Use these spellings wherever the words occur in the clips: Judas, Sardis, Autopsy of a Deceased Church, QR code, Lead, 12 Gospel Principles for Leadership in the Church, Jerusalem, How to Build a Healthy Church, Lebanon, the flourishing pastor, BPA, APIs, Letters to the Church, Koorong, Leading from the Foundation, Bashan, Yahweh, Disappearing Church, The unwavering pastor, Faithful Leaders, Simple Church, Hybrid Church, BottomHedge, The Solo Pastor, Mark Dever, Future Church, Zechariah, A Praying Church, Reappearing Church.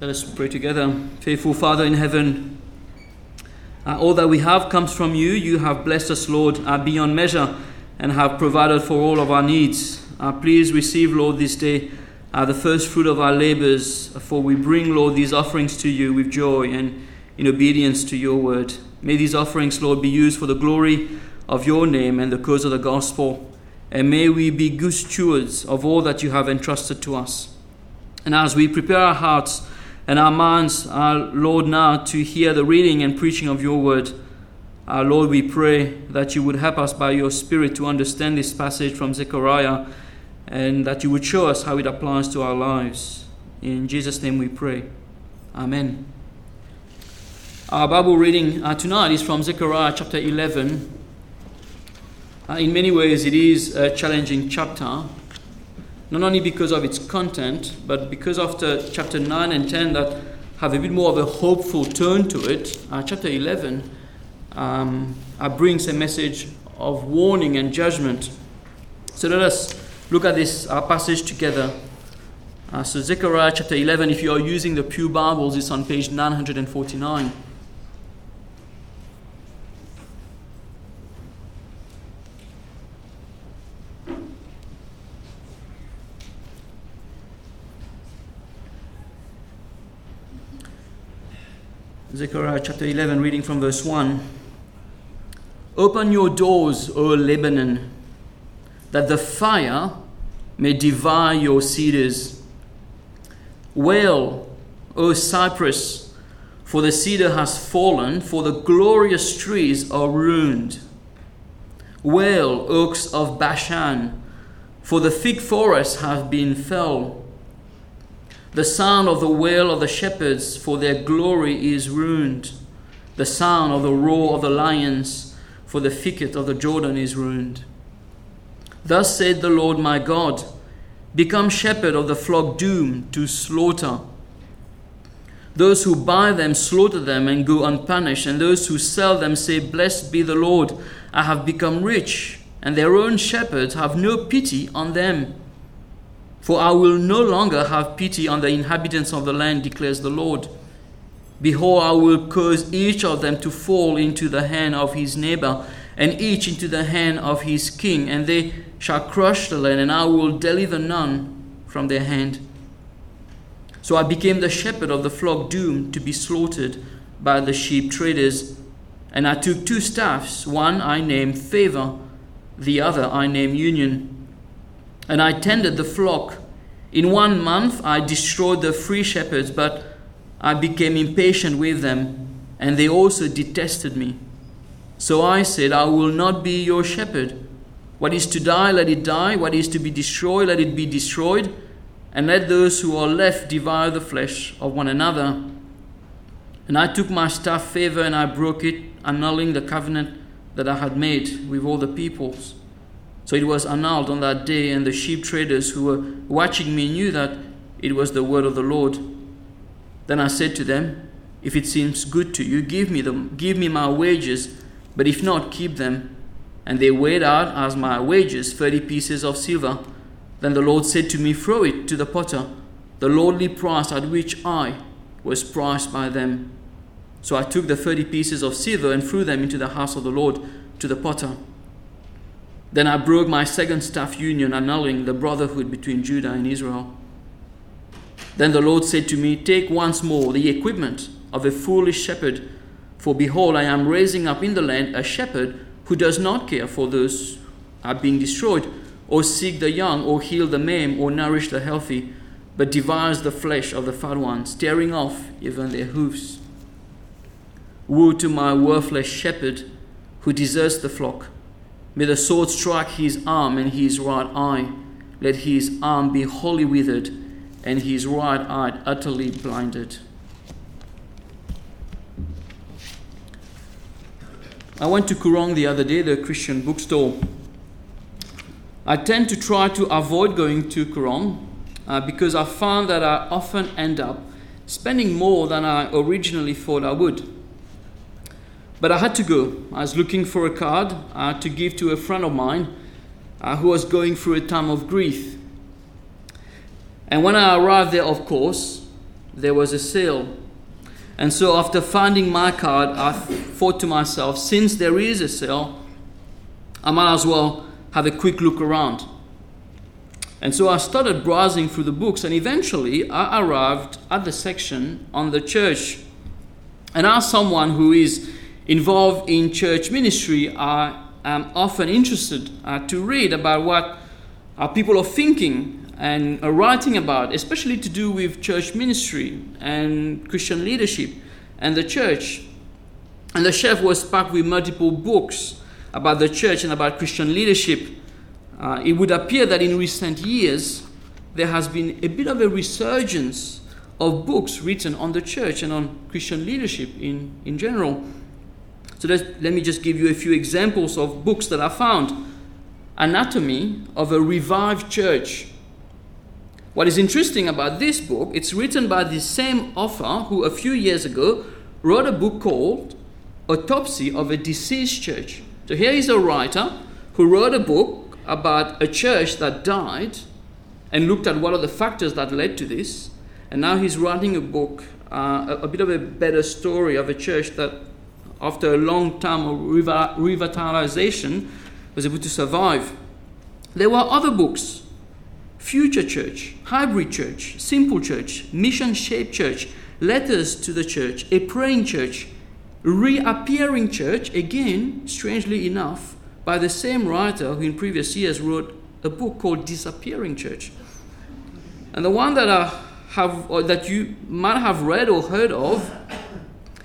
Let us pray together. Faithful Father in heaven, all that we have comes from you. You have blessed us, Lord, beyond measure, and have provided for all of our needs. Please receive, Lord, this day the first fruit of our labors, for we bring, Lord, these offerings to you with joy and in obedience to your word. May these offerings, Lord, be used for the glory of your name and the cause of the gospel. And may we be good stewards of all that you have entrusted to us. And as we prepare our hearts and our minds, our Lord, now to hear the reading and preaching of your word, our Lord, we pray that you would help us by your Spirit to understand this passage from Zechariah, and that you would show us how it applies to our lives. In Jesus' name we pray. Amen. Our Bible reading tonight is from Zechariah chapter 11. In many ways, it is a challenging chapter, not only because of its content, but because after chapter 9 and 10 that have a bit more of a hopeful turn to it, chapter 11 brings a message of warning and judgment. So let us look at this passage together. So Zechariah chapter 11, if you are using the Pew Bibles, it's on page 949. Zechariah chapter 11, reading from verse 1. Open your doors, O Lebanon, that the fire may devour your cedars. Wail, O Cypress, for the cedar has fallen, for the glorious trees are ruined. Wail, oaks of Bashan, for the thick forests have been felled. The sound of the wail of the shepherds, for their glory is ruined. The sound of the roar of the lions, for the thicket of the Jordan is ruined. Thus said the Lord my God, become shepherd of the flock doomed to slaughter. Those who buy them slaughter them and go unpunished, and those who sell them say, blessed be the Lord, I have become rich, and their own shepherds have no pity on them. For I will no longer have pity on the inhabitants of the land, declares the Lord. Behold, I will cause each of them to fall into the hand of his neighbor, and each into the hand of his king, and they shall crush the land, and I will deliver none from their hand. So I became the shepherd of the flock doomed to be slaughtered by the sheep traders, and I took two staffs, one I named Favor, the other I named Union. And I tended the flock. In 1 month I destroyed the free shepherds, but I became impatient with them, and they also detested me. So I said, I will not be your shepherd. What is to die, let it die. What is to be destroyed, let it be destroyed. And let those who are left devour the flesh of one another. And I took my staff Favor, and I broke it, annulling the covenant that I had made with all the peoples. So it was annulled on that day, and the sheep traders who were watching me knew that it was the word of the Lord. Then I said to them, if it seems good to you, give me my wages, but if not, keep them. And they weighed out as my wages 30 pieces of silver. Then the Lord said to me, throw it to the potter, the lordly price at which I was priced by them. So I took the 30 pieces of silver and threw them into the house of the Lord, to the potter. Then I broke my second staff Union, annulling the brotherhood between Judah and Israel. Then the Lord said to me, take once more the equipment of a foolish shepherd, for behold, I am raising up in the land a shepherd who does not care for those who are being destroyed, or seek the young, or heal the maimed, or nourish the healthy, but devours the flesh of the fat ones, tearing off even their hoofs. Woe to my worthless shepherd who deserts the flock. May the sword strike his arm and his right eye. Let his arm be wholly withered and his right eye utterly blinded. I went to Koorong the other day, the Christian bookstore. I tend to try to avoid going to Koorong because I found that I often end up spending more than I originally thought I would. But I had to go. I was looking for a card to give to a friend of mine who was going through a time of grief. And when I arrived there, of course, there was a sale. And so after finding my card, I thought to myself, since there is a sale, I might as well have a quick look around. And so I started browsing through the books, and eventually I arrived at the section on the church. And as someone who is involved in church ministry, I am often interested to read about what our people are thinking and are writing about, especially to do with church ministry and Christian leadership and the church. And the shelf was packed with multiple books about the church and about Christian leadership. It would appear that in recent years, there has been a bit of a resurgence of books written on the church and on Christian leadership in general. So let me just give you a few examples of books that I found. Anatomy of a Revived Church. What is interesting about this book, it's written by the same author who a few years ago wrote a book called Autopsy of a Deceased Church. So here is a writer who wrote a book about a church that died and looked at what are the factors that led to this. And now he's writing a book, a bit of a better story of a church that after a long time of revitalization was able to survive. There were other books: Future Church, Hybrid Church, Simple Church, Mission Shaped Church, Letters to the Church, A Praying Church, Reappearing Church, again, strangely enough, by the same writer who in previous years wrote a book called Disappearing Church. And the one that I have, or that you might have read or heard of,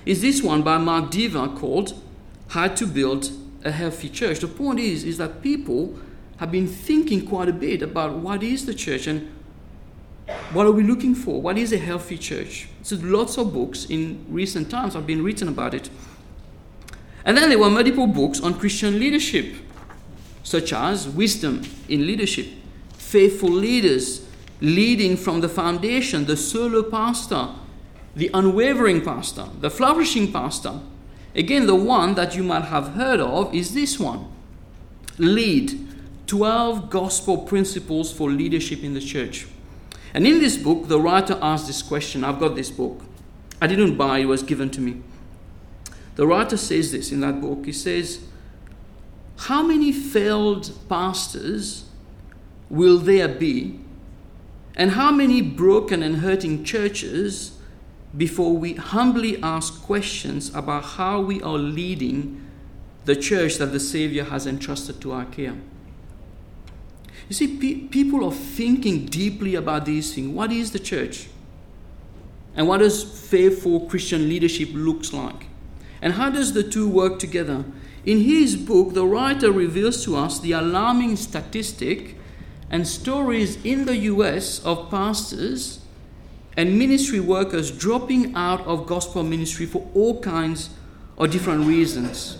is this one by Mark Dever called How to Build a Healthy Church. The point is that people have been thinking quite a bit about what is the church and what are we looking for? What is a healthy church? So lots of books in recent times have been written about it. And then there were multiple books on Christian leadership, such as Wisdom in Leadership, Faithful Leaders, Leading from the Foundation, The Solo Pastor, The Unwavering Pastor, The Flourishing Pastor. Again, the one that you might have heard of is this one, Lead, 12 Gospel Principles for Leadership in the Church. And in this book, the writer asked this question. I've got this book. I didn't buy it. It was given to me. The writer says this in that book. He says, how many failed pastors will there be? And how many broken and hurting churches before we humbly ask questions about how we are leading the church that the Savior has entrusted to our care? You see, people are thinking deeply about these things. What is the church? And what does faithful Christian leadership look like? And how does the two work together? In his book, the writer reveals to us the alarming statistic and stories in the U.S. of pastors and ministry workers dropping out of gospel ministry for all kinds of different reasons.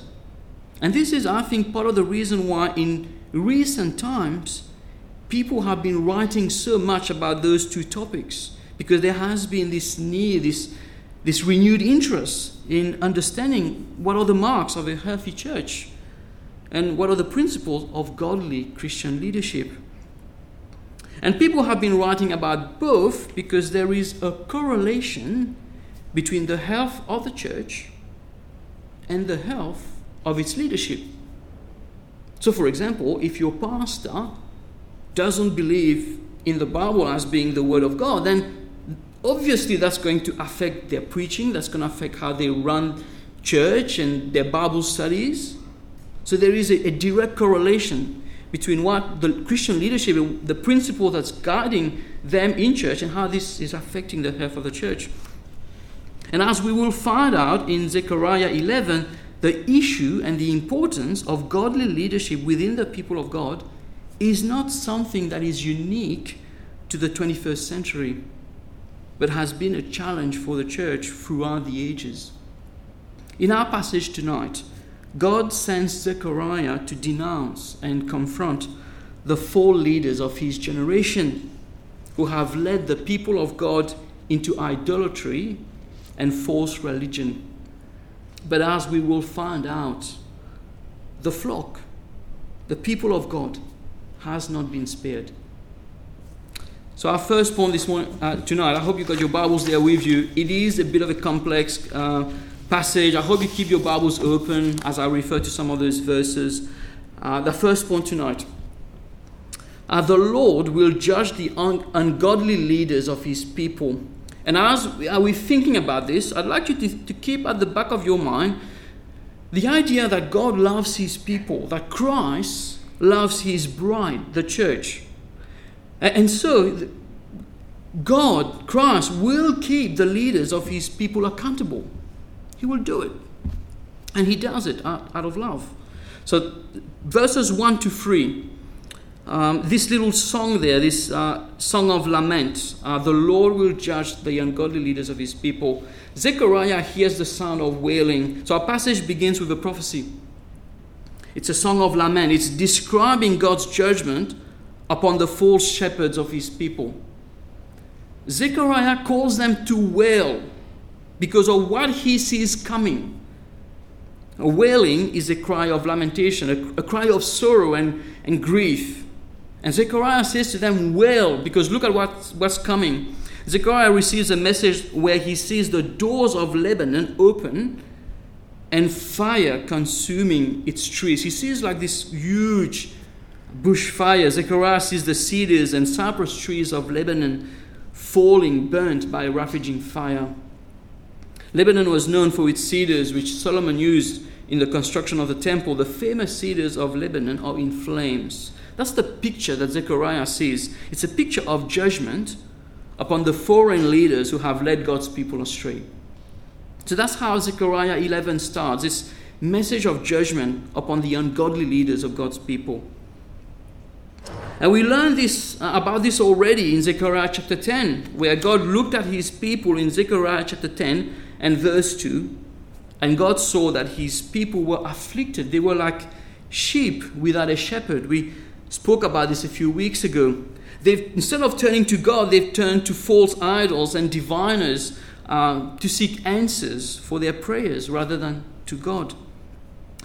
And this is, I think, part of the reason why in recent times people have been writing so much about those two topics, because there has been this need, this renewed interest in understanding what are the marks of a healthy church and what are the principles of godly Christian leadership. And people have been writing about both because there is a correlation between the health of the church and the health of its leadership. So, for example, if your pastor doesn't believe in the Bible as being the Word of God, then obviously that's going to affect their preaching, that's going to affect how they run church and their Bible studies. So there is a direct correlation between what the Christian leadership, the principle that's guiding them in church, and how this is affecting the health of the church. And as we will find out in Zechariah 11, the issue and the importance of godly leadership within the people of God is not something that is unique to the 21st century, but has been a challenge for the church throughout the ages. In our passage tonight, God sends Zechariah to denounce and confront the false leaders of his generation who have led the people of God into idolatry and false religion. But as we will find out, the flock, the people of God, has not been spared. So our first point this morning, tonight, I hope you got your Bibles there with you. It is a bit of a complex passage. I hope you keep your Bibles open as I refer to some of those verses. The first point tonight. The Lord will judge the ungodly leaders of his people. And as we're thinking about this, I'd like you to keep at the back of your mind the idea that God loves his people, that Christ loves his bride, the church. And so, God, Christ, will keep the leaders of his people accountable. He will do it. And he does it out of love. So, verses 1 to 3, this little song there, this song of lament, the Lord will judge the ungodly leaders of his people. Zechariah hears the sound of wailing. So, our passage begins with a prophecy. It's a song of lament. It's describing God's judgment upon the false shepherds of his people. Zechariah calls them to wail because of what he sees coming. A wailing is a cry of lamentation, a cry of sorrow and grief. And Zechariah says to them, wail, because look at what's coming. Zechariah receives a message where he sees the doors of Lebanon open and fire consuming its trees. He sees like this huge bushfire. Zechariah sees the cedars and cypress trees of Lebanon falling, burnt by ravaging fire. Lebanon was known for its cedars, which Solomon used in the construction of the temple. The famous cedars of Lebanon are in flames. That's the picture that Zechariah sees. It's a picture of judgment upon the foreign leaders who have led God's people astray. So that's how Zechariah 11 starts, this message of judgment upon the ungodly leaders of God's people. And we learned this about this already in Zechariah chapter 10, where God looked at his people in Zechariah chapter 10 and verse 2, and God saw that his people were afflicted. They were like sheep without a shepherd. We spoke about this a few weeks ago. Instead of turning to God, they've turned to false idols and diviners to seek answers for their prayers rather than to God.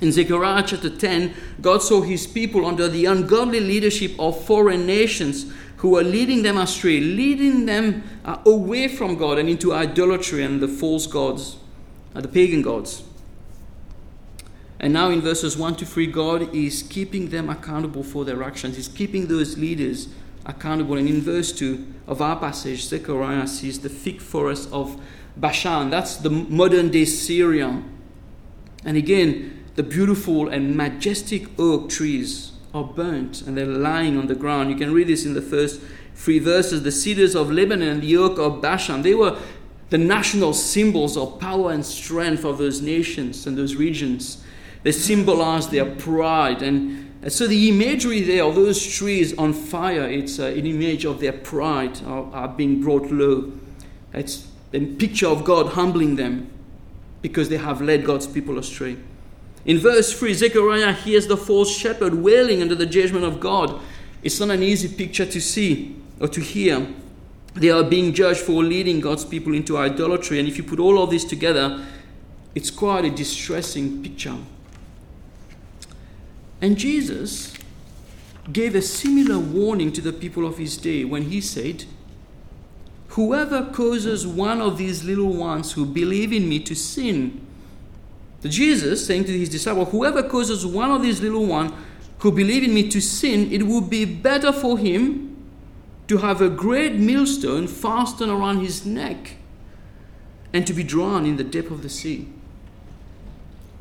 In Zechariah chapter 10, God saw his people under the ungodly leadership of foreign nations who were leading them astray, leading them away from God and into idolatry and the false gods, the pagan gods. And now in verses 1 to 3, God is keeping them accountable for their actions. He's keeping those leaders accountable. And in verse 2 of our passage, Zechariah sees the thick forest of Bashan. That's the modern-day Syria. And again, the beautiful and majestic oak trees are burnt and they're lying on the ground. You can read this in the first three verses. The cedars of Lebanon and the oak of Bashan, they were the national symbols of power and strength of those nations and those regions. They symbolized their pride. And so the imagery there of those trees on fire, it's an image of their pride are being brought low. It's a picture of God humbling them because they have led God's people astray. In verse 3, Zechariah hears the false shepherd wailing under the judgment of God. It's not an easy picture to see or to hear. They are being judged for leading God's people into idolatry. And if you put all of this together, it's quite a distressing picture. And Jesus gave a similar warning to the people of his day when he said, "Whoever causes one of these little ones who believe in me to sin," Jesus saying to his disciples, "Whoever causes one of these little ones who believe in me to sin, it would be better for him to have a great millstone fastened around his neck and to be drowned in the depth of the sea."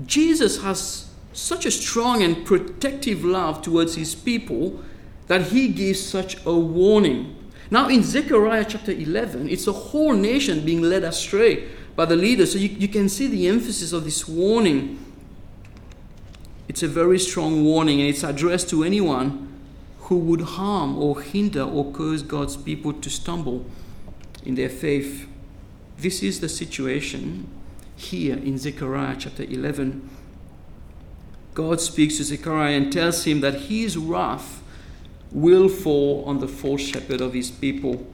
Jesus has such a strong and protective love towards his people that he gives such a warning. Now in Zechariah chapter 11, it's a whole nation being led astray by the leaders. So you can see the emphasis of this warning. It's a very strong warning, and it's addressed to anyone who would harm or hinder or cause God's people to stumble in their faith. This is the situation here in Zechariah chapter 11. God speaks to Zechariah and tells him that his wrath will fall on the false shepherd of his people.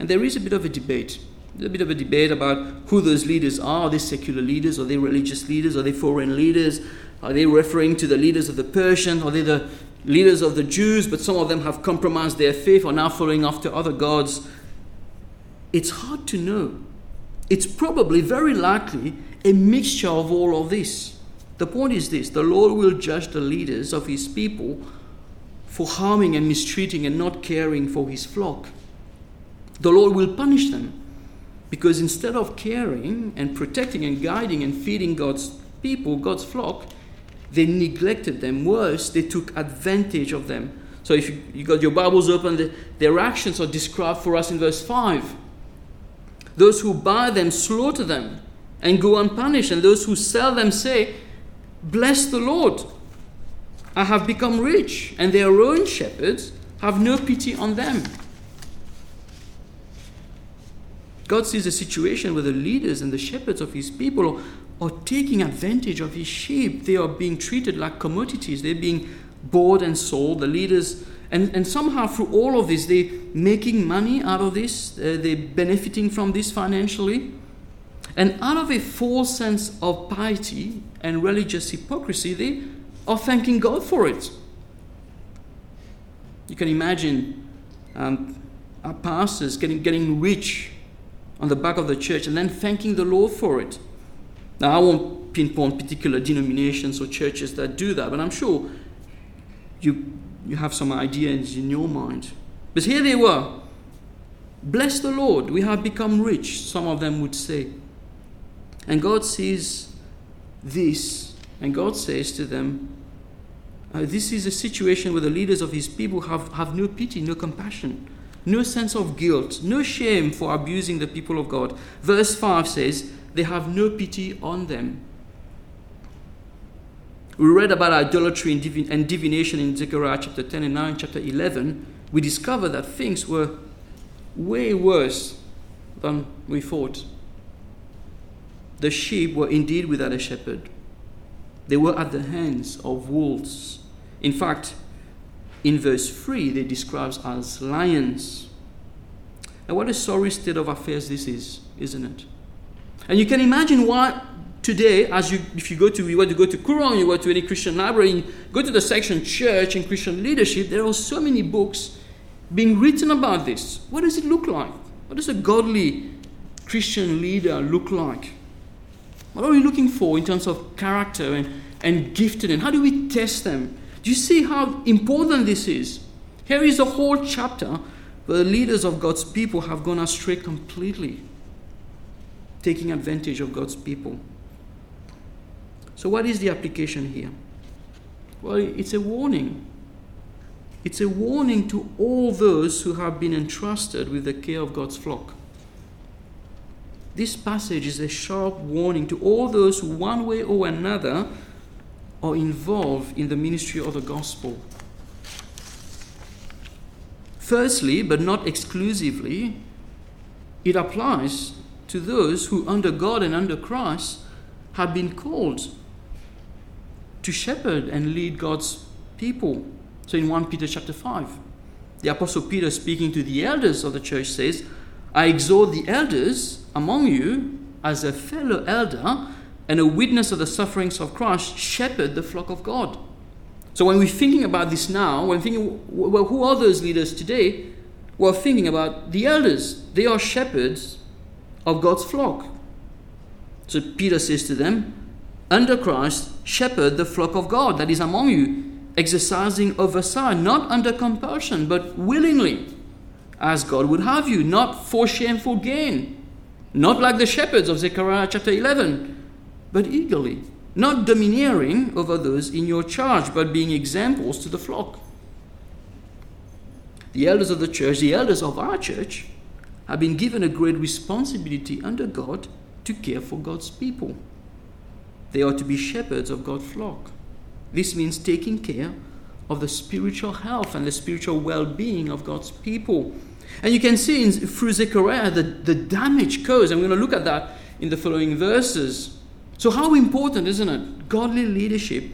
And there is a bit of a debate. There's a bit of a debate about who those leaders are. Are they secular leaders? Are they religious leaders? Are they foreign leaders? Are they referring to the leaders of the Persian? Are they the leaders of the Jews, but some of them have compromised their faith, are now following after other gods. It's hard to know. It's probably, very likely, a mixture of all of this. The point is this: the Lord will judge the leaders of his people for harming and mistreating and not caring for his flock. The Lord will punish them, because instead of caring and protecting and guiding and feeding God's people, God's flock, they neglected them. Worse, they took advantage of them. So if you got your Bibles open, their actions are described for us in verse 5. Those who buy them slaughter them and go unpunished, and those who sell them say, "Bless the Lord, I have become rich," and their own shepherds have no pity on them. God sees a situation where the leaders and the shepherds of his people are taking advantage of his sheep. They are being treated like commodities. They're being bought and sold. The leaders, and somehow through all of this, they're making money out of this. They're benefiting from this financially. And out of a false sense of piety and religious hypocrisy, they are thanking God for it. You can imagine our pastors getting rich on the back of the church, and then thanking the Lord for it. Now, I won't pinpoint particular denominations or churches that do that, but I'm sure you have some ideas in your mind. But here they were. "Bless the Lord, we have become rich," some of them would say. And God sees this, and God says to them, this is a situation where the leaders of his people have no pity, no compassion, no sense of guilt, no shame for abusing the people of God. Verse 5 says, they have no pity on them. We read about idolatry and divination in Zechariah chapter 10, and now in chapter 11, we discover that things were way worse than we thought. The sheep were indeed without a shepherd. They were at the hands of wolves. In fact, in verse 3, they describe as lions. And what a sorry state of affairs this is, isn't it? And you can imagine why today, if you were to go to Koorong, you were to any Christian library, and go to the section Church and Christian Leadership, there are so many books being written about this. What does it look like? What does a godly Christian leader look like? What are we looking for in terms of character and gifted? And how do we test them? Do you see how important this is? Here is a whole chapter where the leaders of God's people have gone astray completely, taking advantage of God's people. So what is the application here? Well, it's a warning. It's a warning to all those who have been entrusted with the care of God's flock. This passage is a sharp warning to all those who, one way or another, are involved in the ministry of the gospel. Firstly, but not exclusively, it applies to those who, under God and under Christ, have been called to shepherd and lead God's people. So in 1 Peter chapter 5, the Apostle Peter, speaking to the elders of the church, says, "I exhort the elders among you as a fellow elder and a witness of the sufferings of Christ, shepherd the flock of God." So when we're thinking about this now, when thinking, well, who are those leaders today? We're thinking about the elders. They are shepherds of God's flock. So Peter says to them, under Christ, shepherd the flock of God that is among you, exercising oversight, not under compulsion, but willingly, as God would have you, not for shameful gain, not like the shepherds of Zechariah chapter 11, but eagerly, not domineering over those in your charge, but being examples to the flock. The elders of the church, the elders of our church, have been given a great responsibility under God to care for God's people. They are to be shepherds of God's flock. This means taking care of the spiritual health and the spiritual well-being of God's people. And you can see through Zechariah the damage caused. I'm going to look at that in the following verses. So how important, isn't it? Godly leadership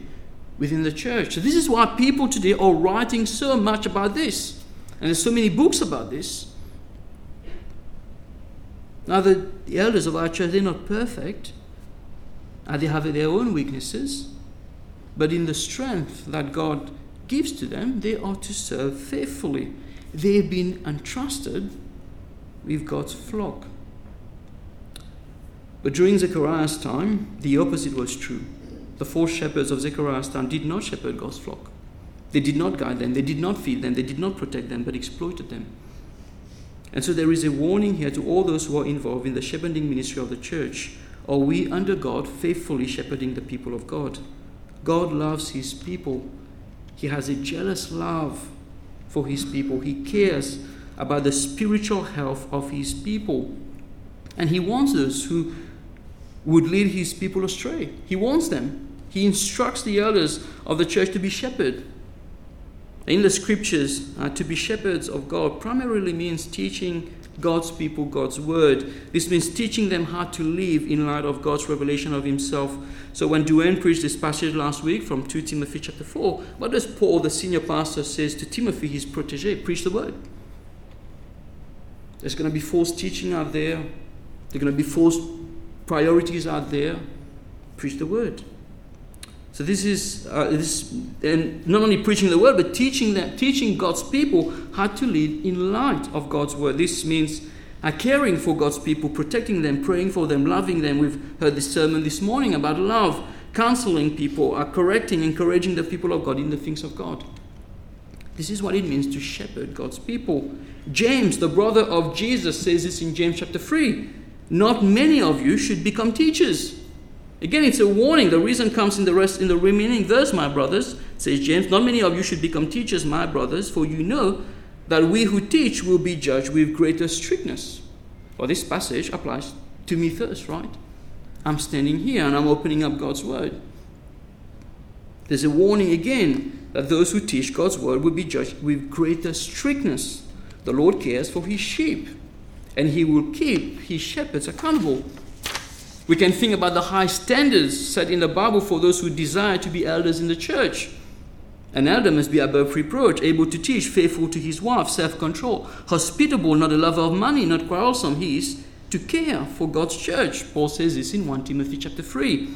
within the church. So this is why people today are writing so much about this. And there's so many books about this. Now, the elders of our church, they're not perfect. And they have their own weaknesses. But in the strength that God gives to them, they are to serve faithfully. They've been entrusted with God's flock. But during Zechariah's time, the opposite was true. The false shepherds of Zechariah's time did not shepherd God's flock. They did not guide them, they did not feed them, they did not protect them, but exploited them. And so there is a warning here to all those who are involved in the shepherding ministry of the church. Are we under God faithfully shepherding the people of God? God loves his people. He has a jealous love for his people. He cares about the spiritual health of his people. And he wants those who would lead his people astray. He wants them. He instructs the elders of the church to be shepherds. In the scriptures, to be shepherds of God primarily means teaching God's people God's word. This means teaching them how to live in light of God's revelation of himself. So when Duane preached this passage last week from 2 Timothy chapter 4, what does Paul, the senior pastor, says to Timothy, his protege? Preach the word. There's going to be false teaching out there. There are going to be false priorities out there. Preach the word. So this is and not only preaching the word, but teaching God's people how to lead in light of God's word. This means caring for God's people, protecting them, praying for them, loving them. We've heard this sermon this morning about love, counseling people, correcting, encouraging the people of God in the things of God. This is what it means to shepherd God's people. James, the brother of Jesus, says this in James chapter 3. Not many of you should become teachers. Again, it's a warning. The reason comes in the remaining verse, my brothers, says James. Not many of you should become teachers, my brothers, for you know that we who teach will be judged with greater strictness. Well, this passage applies to me first, right? I'm standing here and I'm opening up God's word. There's a warning again that those who teach God's word will be judged with greater strictness. The Lord cares for his sheep, and he will keep his shepherds accountable. We can think about the high standards set in the Bible for those who desire to be elders in the church. An elder must be above reproach, able to teach, faithful to his wife, self-control, hospitable, not a lover of money, not quarrelsome. He is to care for God's church. Paul says this in 1 Timothy chapter 3.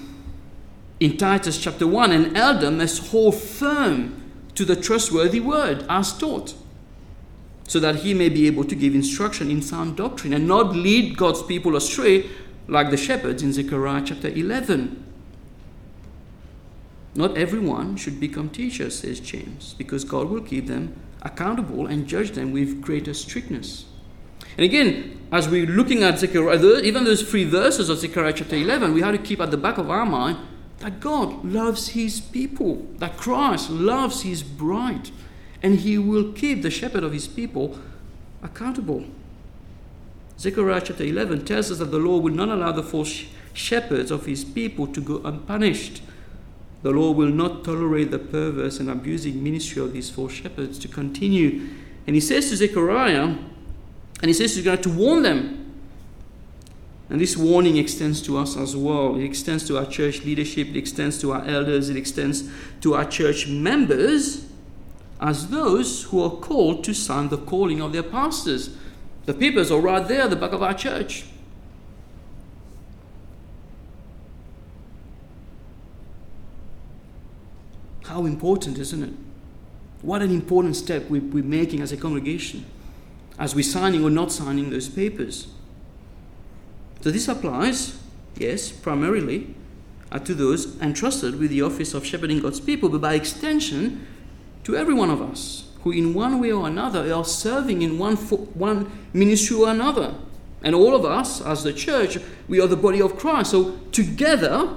In Titus chapter 1, an elder must hold firm to the trustworthy word as taught, so that he may be able to give instruction in sound doctrine and not lead God's people astray like the shepherds in Zechariah chapter 11. Not everyone should become teachers, says James, because God will keep them accountable and judge them with greater strictness. And again, as we're looking at Zechariah, even those three verses of Zechariah chapter 11, we have to keep at the back of our mind that God loves his people, that Christ loves his bride, and he will keep the shepherd of his people accountable. Zechariah chapter 11 tells us that the Lord will not allow the false shepherds of his people to go unpunished. The Lord will not tolerate the perverse and abusing ministry of these false shepherds to continue. And he says to Zechariah, and he says he's going to warn them. And this warning extends to us as well. It extends to our church leadership. It extends to our elders. It extends to our church members as those who are called to sound the calling of their pastors. The papers are right there at the back of our church. How important, isn't it? What an important step we're making as a congregation, as we're signing or not signing those papers. So this applies, yes, primarily to those entrusted with the office of shepherding God's people, but by extension to every one of us, who in one way or another are serving in one ministry or another. And all of us, as the church, we are the body of Christ. So together,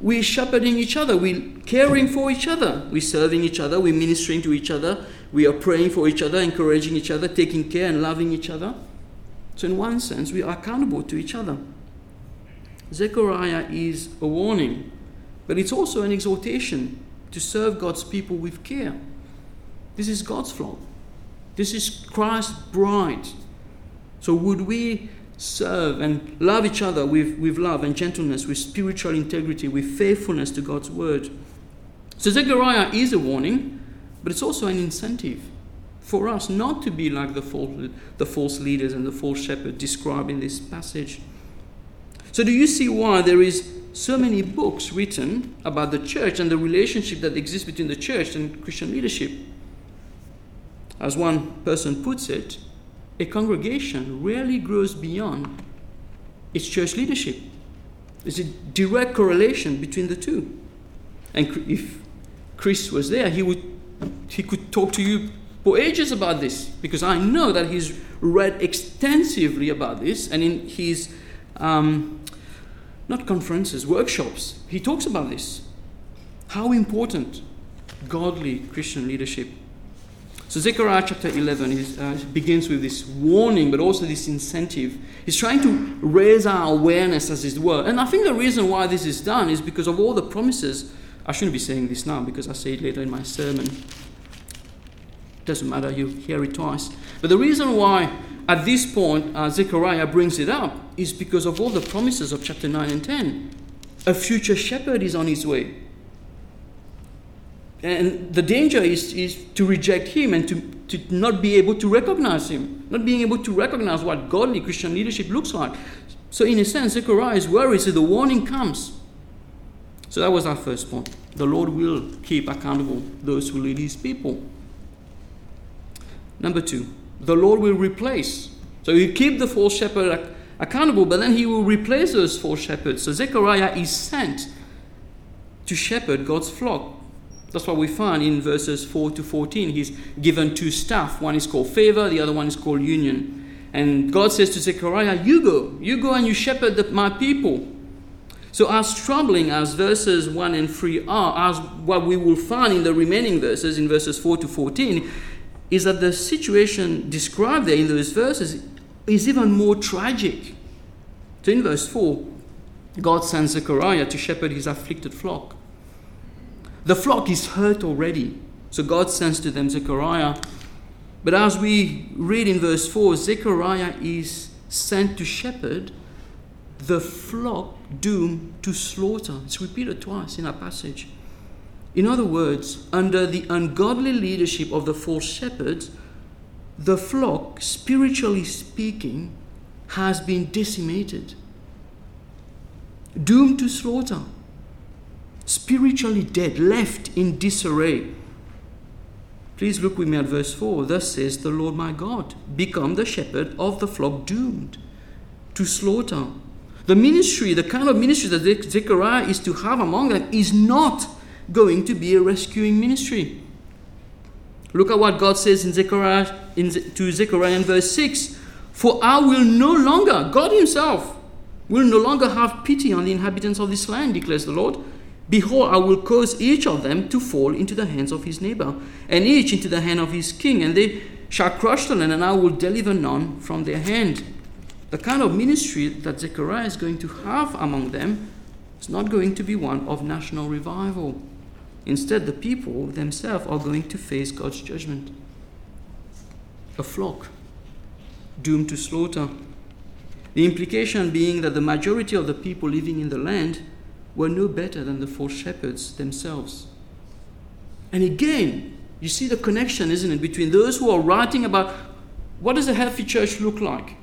we're shepherding each other. We're caring for each other. We're serving each other. We're ministering to each other. We are praying for each other, encouraging each other, taking care and loving each other. So in one sense, we are accountable to each other. Zechariah is a warning, but it's also an exhortation to serve God's people with care. This is God's flock. This is Christ's bride. So would we serve and love each other with love and gentleness, with spiritual integrity, with faithfulness to God's word? So Zechariah is a warning, but it's also an incentive for us not to be like the false leaders and the false shepherds described in this passage. So do you see why there is so many books written about the church and the relationship that exists between the church and Christian leadership. As one person puts it, a congregation rarely grows beyond its church leadership. There's a direct correlation between the two. And if Chris was there, he could talk to you for ages about this, because I know that he's read extensively about this, and in his not conferences, workshops, he talks about this. How important godly Christian leadership. So Zechariah chapter 11 begins with this warning, but also this incentive. He's trying to raise our awareness, as it were. And I think the reason why this is done is because of all the promises. I shouldn't be saying this now because I say it later in my sermon. It doesn't matter, you hear it twice. But the reason why at this point Zechariah brings it up is because of all the promises of chapter 9 and 10. A future shepherd is on his way. And the danger is to reject him and to not be able to recognize him, not being able to recognize what godly Christian leadership looks like. So in a sense, Zechariah is worried, so the warning comes. So that was our first point. The Lord will keep accountable those who lead his people. Number two, the Lord will replace. So he keep the false shepherd accountable, but then he will replace those false shepherds. So Zechariah is sent to shepherd God's flock. That's what we find in verses 4 to 14. He's given two staff. One is called favor, the other one is called union. And God says to Zechariah, you go and you shepherd my people. So as troubling as verses 1 and 3 are, as what we will find in the remaining verses, in verses 4 to 14, is that the situation described there in those verses is even more tragic. So in verse 4, God sends Zechariah to shepherd his afflicted flock. The flock is hurt already, so God sends to them Zechariah. But as we read in verse 4, Zechariah is sent to shepherd the flock doomed to slaughter. It's repeated twice in our passage. In other words, under the ungodly leadership of the false shepherds, the flock, spiritually speaking, has been decimated, doomed to slaughter. Spiritually dead, left in disarray. Please look with me at verse 4. Thus says the Lord my God, become the shepherd of the flock doomed to slaughter. The ministry, the kind of ministry that Zechariah is to have among them is not going to be a rescuing ministry. Look at what God says in Zechariah in verse 6. For I will no longer, God himself, will no longer have pity on the inhabitants of this land, declares the Lord. Behold, I will cause each of them to fall into the hands of his neighbor, and each into the hand of his king, and they shall crush the land, and I will deliver none from their hand. The kind of ministry that Zechariah is going to have among them is not going to be one of national revival. Instead, the people themselves are going to face God's judgment. A flock doomed to slaughter. The implication being that the majority of the people living in the land were no better than the false shepherds themselves. And again, you see the connection, isn't it, between those who are writing about what does a healthy church look like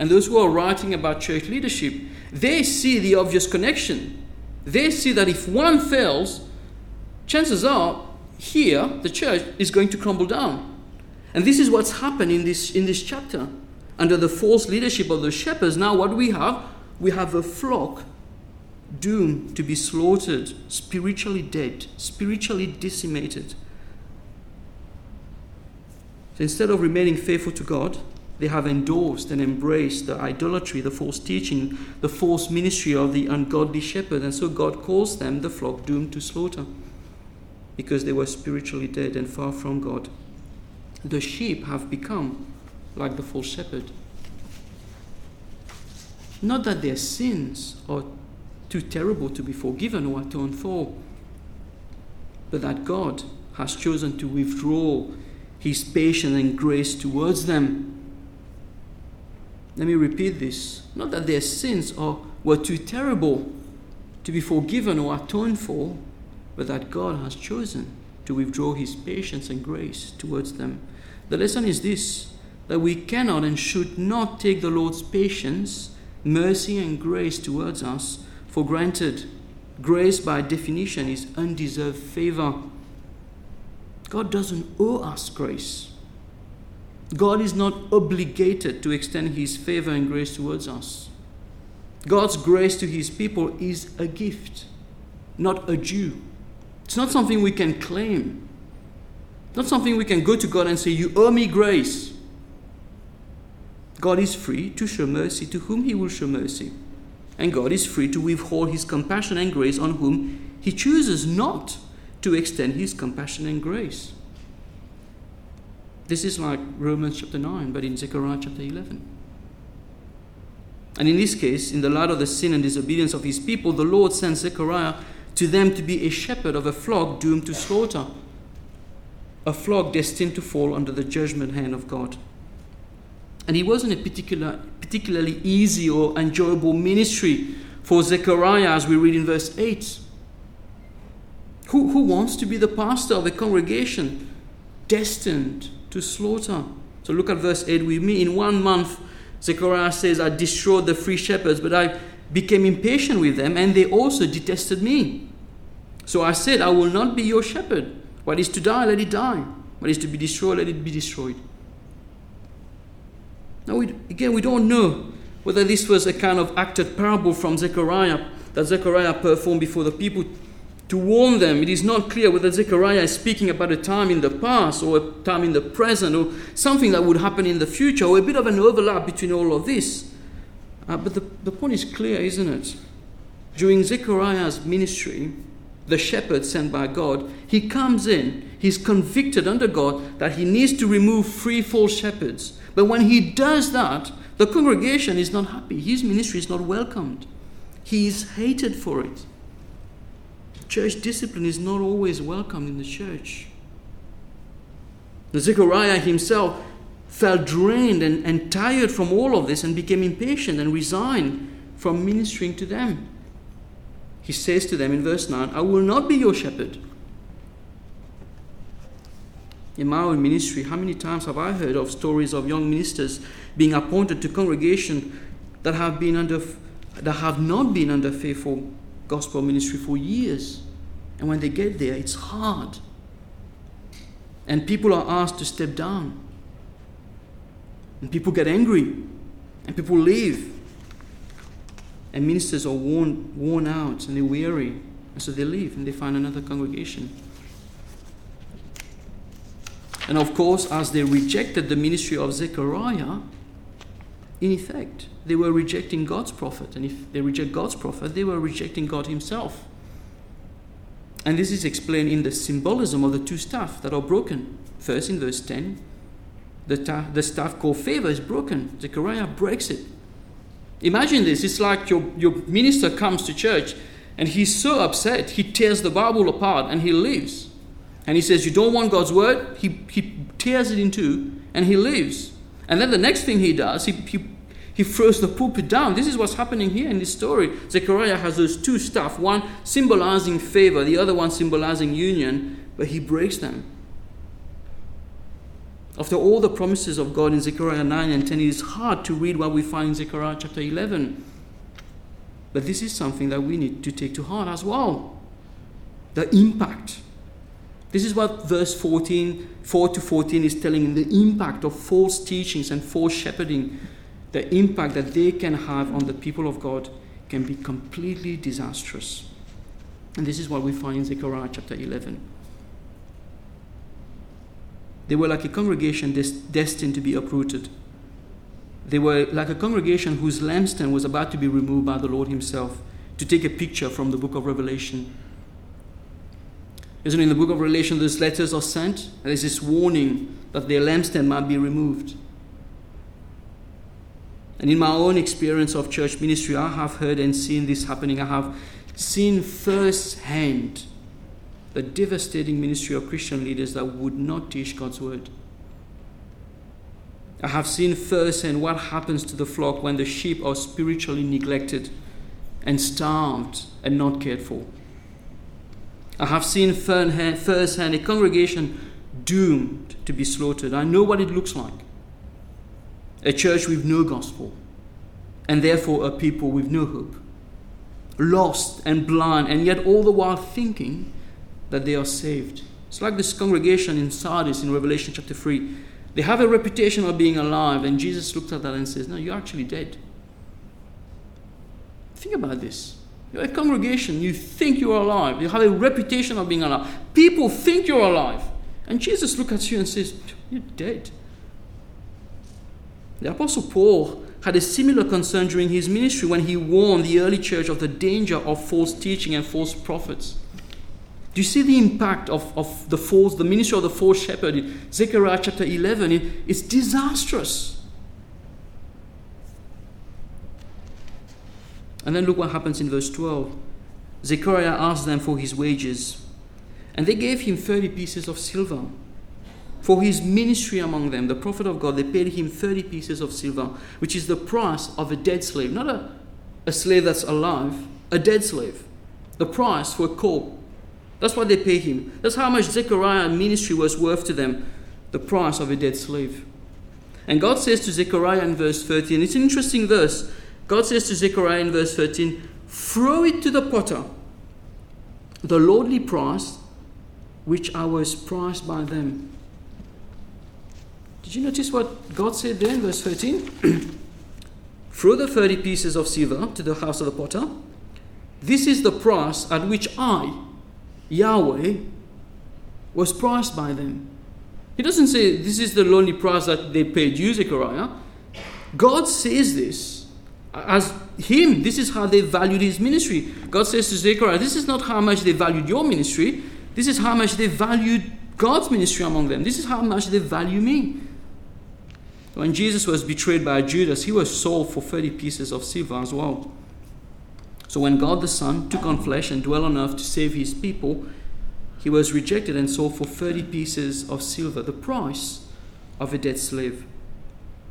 and those who are writing about church leadership. They see the obvious connection. They see that if one fails, chances are here the church is going to crumble down. And this is what's happened in this chapter. Under the false leadership of the shepherds, now what we have a flock doomed to be slaughtered, spiritually dead, spiritually decimated. So instead of remaining faithful to God, they have endorsed and embraced the idolatry, the false teaching, the false ministry of the ungodly shepherd, and so God calls them the flock doomed to slaughter because they were spiritually dead and far from God. The sheep have become like the false shepherd. Not that their sins are too terrible to be forgiven or atoned for, but that God has chosen to withdraw his patience and grace towards them. Let me repeat this. Not that their sins were too terrible to be forgiven or atoned for, but that God has chosen to withdraw his patience and grace towards them. The lesson is this, that we cannot and should not take the Lord's patience, mercy and grace towards us for granted. Grace, by definition, is undeserved favor. God doesn't owe us grace. God is not obligated to extend his favor and grace towards us. God's grace to his people is a gift, not a due. It's not something we can claim. Not something we can go to God and say, "You owe me grace." God is free to show mercy to whom he will show mercy. And God is free to withhold his compassion and grace on whom he chooses not to extend his compassion and grace. This is like Romans chapter 9, but in Zechariah chapter 11. And in this case, in the light of the sin and disobedience of his people, the Lord sent Zechariah to them to be a shepherd of a flock doomed to slaughter, a flock destined to fall under the judgment hand of God. And it wasn't a particularly easy or enjoyable ministry for Zechariah, as we read in verse 8. Who wants to be the pastor of a congregation destined to slaughter? So look at verse 8 with me. In 1 month, Zechariah says, "I destroyed the free shepherds, but I became impatient with them, and they also detested me. So I said, I will not be your shepherd. What is to die, let it die. What is to be destroyed, let it be destroyed." Now, we don't know whether this was a kind of acted parable from Zechariah that Zechariah performed before the people to warn them. It is not clear whether Zechariah is speaking about a time in the past or a time in the present or something that would happen in the future or a bit of an overlap between all of this. But the point is clear, isn't it? During Zechariah's ministry, the shepherd sent by God, he comes in, he's convicted under God that he needs to remove three false shepherds. But when he does that, the congregation is not happy. His ministry is not welcomed. He is hated for it. Church discipline is not always welcomed in the church. Zechariah himself felt drained and tired from all of this and became impatient and resigned from ministering to them. He says to them in verse 9, "I will not be your shepherd." In my own ministry, how many times have I heard of stories of young ministers being appointed to congregations that have not been under faithful gospel ministry for years, and when they get there, it's hard, and people are asked to step down, and people get angry, and people leave, and ministers are worn out, and they're weary, and so they leave and they find another congregation. And of course, as they rejected the ministry of Zechariah, in effect, they were rejecting God's prophet. And if they reject God's prophet, they were rejecting God himself. And this is explained in the symbolism of the two staff that are broken. First, in verse 10, the staff called favor is broken. Zechariah breaks it. Imagine this. It's like your minister comes to church and he's so upset, he tears the Bible apart and he leaves. And he says, "You don't want God's word?" He tears it in two and he leaves. And then the next thing he does, he throws the pulpit down. This is what's happening here in this story. Zechariah has those two staff, one symbolizing favor, the other one symbolizing union, but he breaks them. After all the promises of God in Zechariah 9 and 10, it is hard to read what we find in Zechariah chapter 11. But this is something that we need to take to heart as well. The impact. This is what verse 4 to 14 is telling in the impact of false teachings and false shepherding. The impact that they can have on the people of God can be completely disastrous. And this is what we find in Zechariah chapter 11. They were like a congregation destined to be uprooted. They were like a congregation whose lampstand was about to be removed by the Lord himself, to take a picture from the book of Revelation. Isn't in the book of Revelation those letters are sent, and there's this warning that their lampstand might be removed. And in my own experience of church ministry, I have heard and seen this happening. I have seen firsthand the devastating ministry of Christian leaders that would not teach God's word. I have seen firsthand what happens to the flock when the sheep are spiritually neglected and starved and not cared for. I have seen firsthand a congregation doomed to be slaughtered. I know what it looks like. A church with no gospel, and therefore a people with no hope. lost and blind, and yet all the while thinking that they are saved. It's like this congregation in Sardis in Revelation chapter 3. They have a reputation of being alive, and Jesus looks at that and says, no, you're actually dead. Think about this. You're a congregation. You think you're alive. You have a reputation of being alive. People think you're alive. And Jesus looks at you and says, you're dead. The Apostle Paul had a similar concern during his ministry when he warned the early church of the danger of false teaching and false prophets. Do you see the impact of the ministry of the false shepherd in Zechariah chapter 11? It's disastrous. And then look what happens in verse 12. Zechariah asked them for his wages, and they gave him 30 pieces of silver. For his ministry among them, the prophet of God, they paid him 30 pieces of silver, which is the price of a dead slave. Not a slave that's alive, a dead slave. The price for a corpse. That's what they pay him. That's how much Zechariah's ministry was worth to them, the price of a dead slave. And God says to Zechariah in verse 13, it's an interesting verse. God says to Zechariah in verse 13, throw it to the potter, the lordly price, which I was prized by them. Did you notice what God said there in verse 13? Throw the 30 pieces of silver to the house of the potter. This is the price at which I, Yahweh, was prized by them. He doesn't say this is the lonely price that they paid you, Zechariah. God says this. As him, this is how they valued his ministry. God says to Zechariah, this is not how much they valued your ministry. This is how much they valued God's ministry among them. This is how much they value me. When Jesus was betrayed by Judas, he was sold for 30 pieces of silver as well. So when God the Son took on flesh and dwelt on earth to save his people, he was rejected and sold for 30 pieces of silver, the price of a dead slave.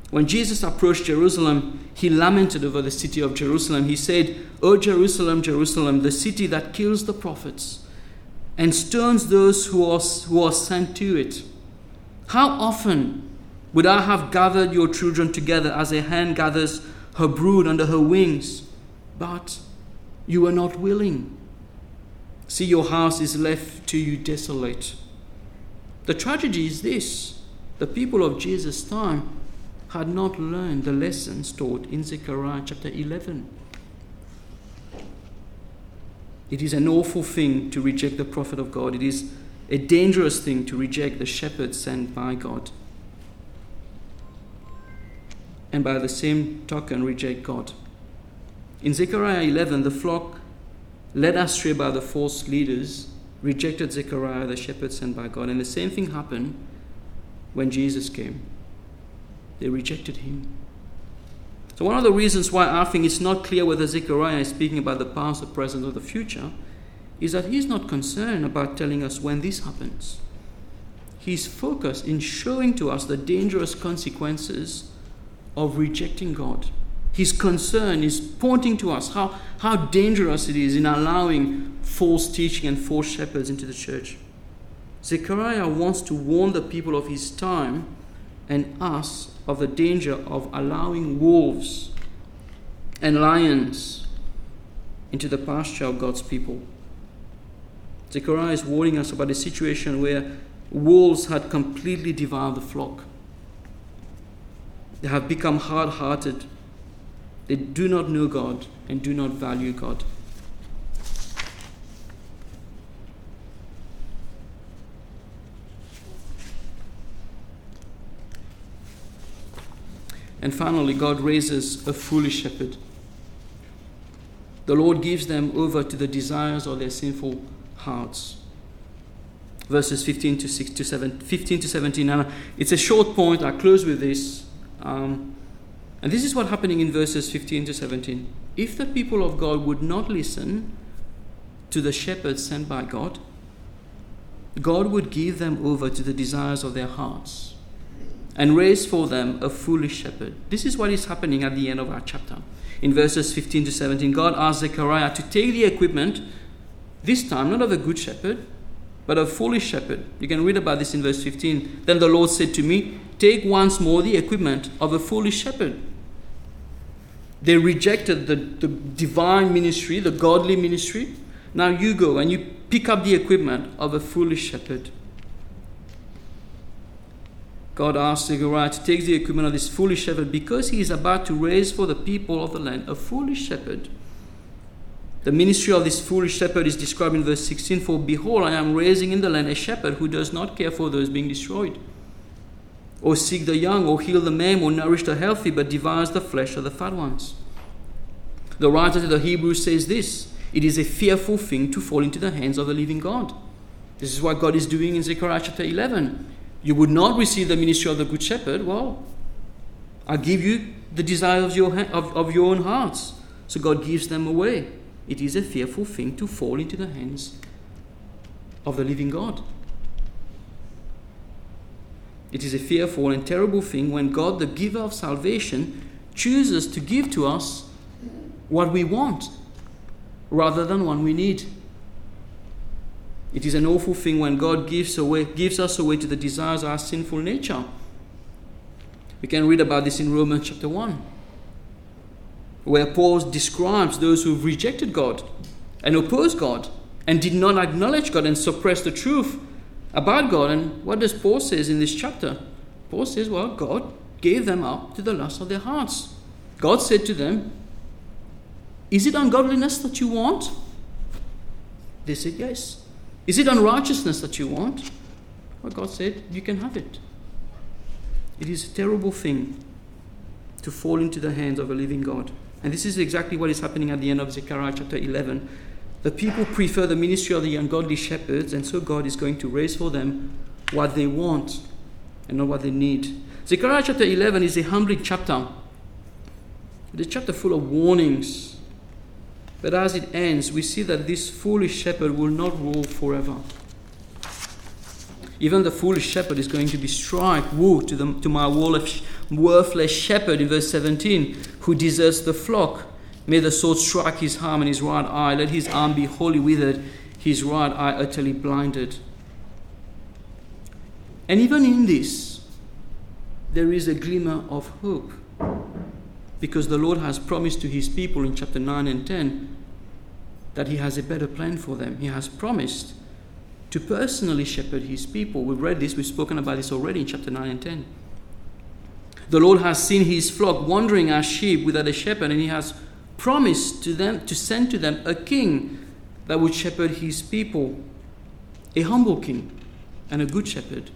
When Jesus approached Jerusalem, he lamented over the city of Jerusalem. He said, O Jerusalem, Jerusalem, the city that kills the prophets and stones those who are sent to it. How often would I have gathered your children together as a hen gathers her brood under her wings? But you were not willing. See, your house is left to you desolate. The tragedy is this. The people of Jesus' time had not learned the lessons taught in Zechariah chapter 11. It is an awful thing to reject the prophet of God. It is a dangerous thing to reject the shepherd sent by God. And by the same token, reject God. In Zechariah 11, the flock, led astray by the false leaders, rejected Zechariah, the shepherd sent by God. And the same thing happened when Jesus came. They rejected him. So one of the reasons why I think it's not clear whether Zechariah is speaking about the past, the present, or the future is that he's not concerned about telling us when this happens. He's focused in showing to us the dangerous consequences of rejecting God. His concern is pointing to us how dangerous it is in allowing false teaching and false shepherds into the church. Zechariah wants to warn the people of his time and us of the danger of allowing wolves and lions into the pasture of God's people. Zechariah is warning us about a situation where wolves had completely devoured the flock. They have become hard-hearted. They do not know God and do not value God. And finally, God raises a foolish shepherd. The Lord gives them over to the desires of their sinful hearts. Verses 15 to 17. Now, it's a short point. I close with this. And this is what's happening in verses 15 to 17. If the people of God would not listen to the shepherds sent by God, God would give them over to the desires of their hearts and raise for them a foolish shepherd. This is what is happening at the end of our chapter. In verses 15 to 17, God asked Zechariah to take the equipment, this time not of a good shepherd, but a foolish shepherd. You can read about this in verse 15. Then the Lord said to me, take once more the equipment of a foolish shepherd. They rejected the divine ministry, the godly ministry. Now you go and you pick up the equipment of a foolish shepherd. God asked Zechariah to take the equipment of this foolish shepherd because he is about to raise for the people of the land a foolish shepherd. The ministry of this foolish shepherd is described in verse 16, for behold, I am raising in the land a shepherd who does not care for those being destroyed, or seek the young, or heal the maimed, or nourish the healthy, but devours the flesh of the fat ones. The writer to the Hebrews says this: it is a fearful thing to fall into the hands of the living God. This is what God is doing in Zechariah chapter 11. You would not receive the ministry of the good shepherd. Well, I give you the desires of your own hearts. So God gives them away. It is a fearful thing to fall into the hands of the living God. It is a fearful and terrible thing when God, the giver of salvation, chooses to give to us what we want rather than what we need. It is an awful thing when God gives us away to the desires of our sinful nature. We can read about this in Romans chapter 1. Where Paul describes those who have rejected God and opposed God and did not acknowledge God and suppressed the truth about God. And what does Paul say in this chapter? Paul says, well, God gave them up to the lust of their hearts. God said to them, is it ungodliness that you want? They said, yes. Is it unrighteousness that you want? Well, God said, you can have it. It is a terrible thing to fall into the hands of a living God. And this is exactly what is happening at the end of Zechariah chapter 11. The people prefer the ministry of the ungodly shepherds, and so God is going to raise for them what they want and not what they need. Zechariah chapter 11 is a humbling chapter. It's a chapter full of warnings. But as it ends, we see that this foolish shepherd will not rule forever. Even the foolish shepherd is going to be struck. Woe to my worthless shepherd, in verse 17, who deserts the flock. May the sword strike his arm and his right eye. Let his arm be wholly withered, his right eye utterly blinded. And even in this, there is a glimmer of hope, because the Lord has promised to his people in chapter 9 and 10 that he has a better plan for them. He has promised to personally shepherd his people. We've read this, we've spoken about this already in chapter 9 and 10. The Lord has seen his flock wandering as sheep without a shepherd, and he has promised to them to send to them a king that would shepherd his people, a humble king and a good shepherd.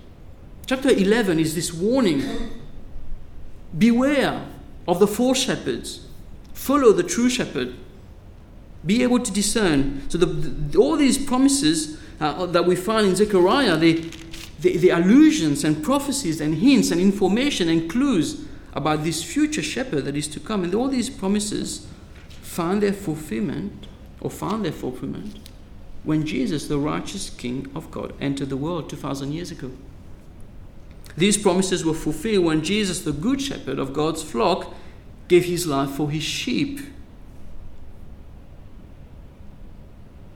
Chapter 11 is this warning. Beware of the false shepherds. Follow the true shepherd. Be able to discern. So all these promises that we find in Zechariah, the allusions and prophecies and hints and information and clues about this future shepherd that is to come. And all these promises found their fulfillment when Jesus, the righteous King of God, entered the world 2,000 years ago. These promises were fulfilled when Jesus, the good shepherd of God's flock, gave his life for his sheep.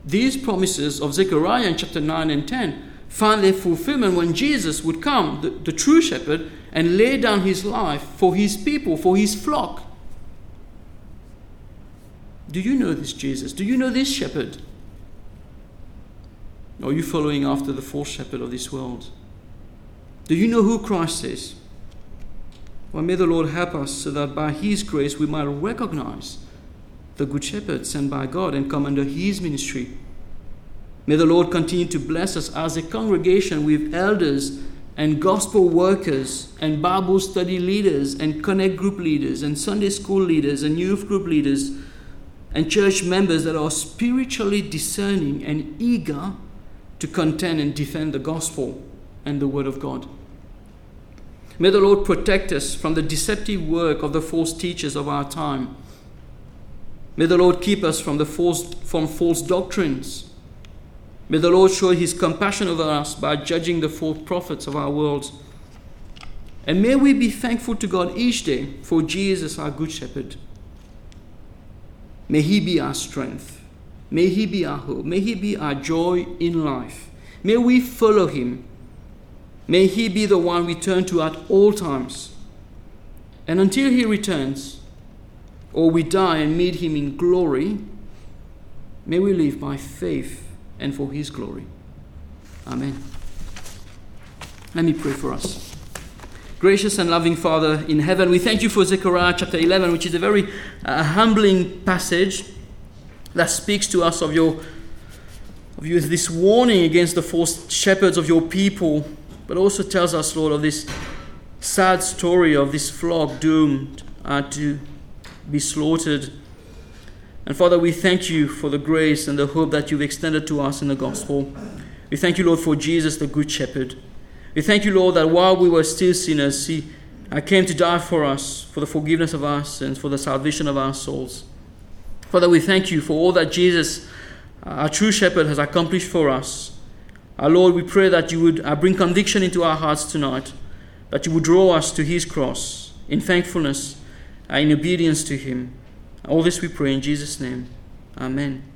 These promises of Zechariah in chapter 9 and 10 find their fulfillment when Jesus would come, the true shepherd, and lay down his life for his people, for his flock. Do you know this Jesus? Do you know this shepherd? Or are you following after the false shepherd of this world? Do you know who Christ is? Well, may the Lord help us so that by his grace we might recognize the good shepherd sent by God and come under his ministry. May the Lord continue to bless us as a congregation with elders and gospel workers and Bible study leaders and connect group leaders and Sunday school leaders and youth group leaders and church members that are spiritually discerning and eager to contend and defend the gospel and the word of God. May the Lord protect us from the deceptive work of the false teachers of our time. May the Lord keep us from false doctrines. May the Lord show his compassion over us by judging the false prophets of our world. And may we be thankful to God each day for Jesus, our good shepherd. May he be our strength. May he be our hope. May he be our joy in life. May we follow him. May he be the one we turn to at all times. And until he returns, or we die and meet him in glory, may we live by faith and for his glory. Amen. Let me pray for us. Gracious and loving Father in heaven, we thank you for Zechariah chapter 11, which is a very humbling passage that speaks to us of you as this warning against the false shepherds of your people, but also tells us, Lord, of this sad story of this flock doomed to be slaughtered. And Father, we thank you for the grace and the hope that you've extended to us in the gospel. We thank you, Lord, for Jesus, the good shepherd. We thank you, Lord, that while we were still sinners, he came to die for us, for the forgiveness of us and for the salvation of our souls. Father, we thank you for all that Jesus, our true shepherd, has accomplished for us. Our Lord, we pray that you would bring conviction into our hearts tonight, that you would draw us to his cross in thankfulness, in obedience to him. All this we pray in Jesus' name. Amen.